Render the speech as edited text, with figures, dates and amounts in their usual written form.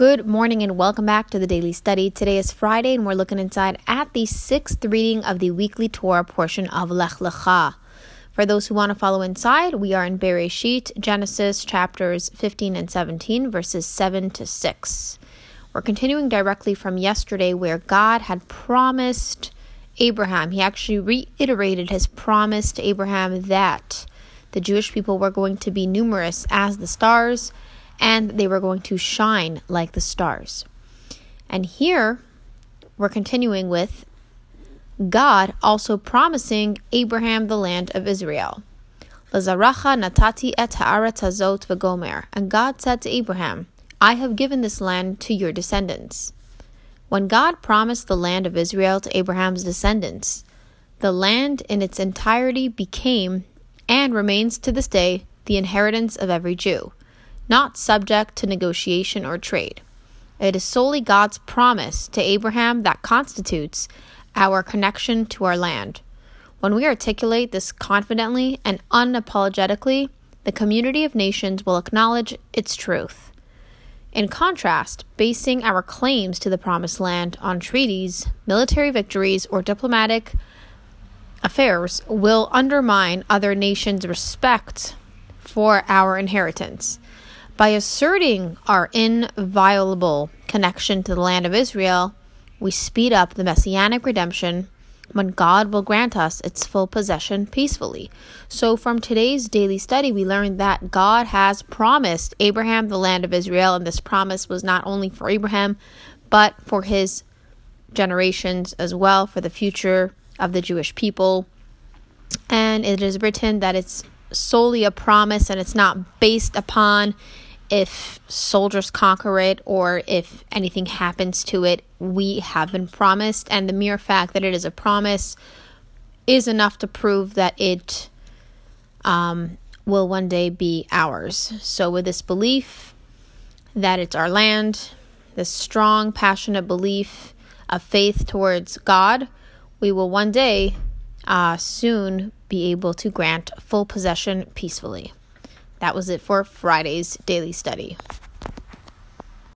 Good morning and welcome back to the Daily Study. Today is Friday and we're looking inside at the sixth reading of the weekly Torah portion of Lech Lecha. For those who want to follow inside, we are in Bereshit, Genesis chapters 15 and 17, verses 7 to 6. We're continuing directly from yesterday where God had promised Abraham. He actually reiterated his promise to Abraham that the Jewish people were going to be numerous as the stars, and they were going to shine like the stars. And here, we're continuing with God also promising Abraham the land of Israel. Lazaracha natati et haaretz hazot v'gomer. And God said to Abraham, I have given this land to your descendants. When God promised the land of Israel to Abraham's descendants, the land in its entirety became, and remains to this day, the inheritance of every Jew, not subject to negotiation or trade. It is solely God's promise to Abraham that constitutes our connection to our land. When we articulate this confidently and unapologetically, the community of nations will acknowledge its truth. In contrast, basing our claims to the promised land on treaties, military victories, or diplomatic affairs will undermine other nations' respect for our inheritance. By asserting our inviolable connection to the land of Israel, we speed up the messianic redemption when God will grant us its full possession peacefully. So from today's daily study, we learned that God has promised Abraham the land of Israel, and this promise was not only for Abraham, but for his generations as well, for the future of the Jewish people. And it is written that it's solely a promise and it's not based upon if soldiers conquer it or if anything happens to it. We have been promised, and the mere fact that it is a promise is enough to prove that it will one day be ours. So with this belief that it's our land, this strong, passionate belief of faith towards God, we will one day soon be able to grant full possession peacefully. That was it for Friday's Daily Study.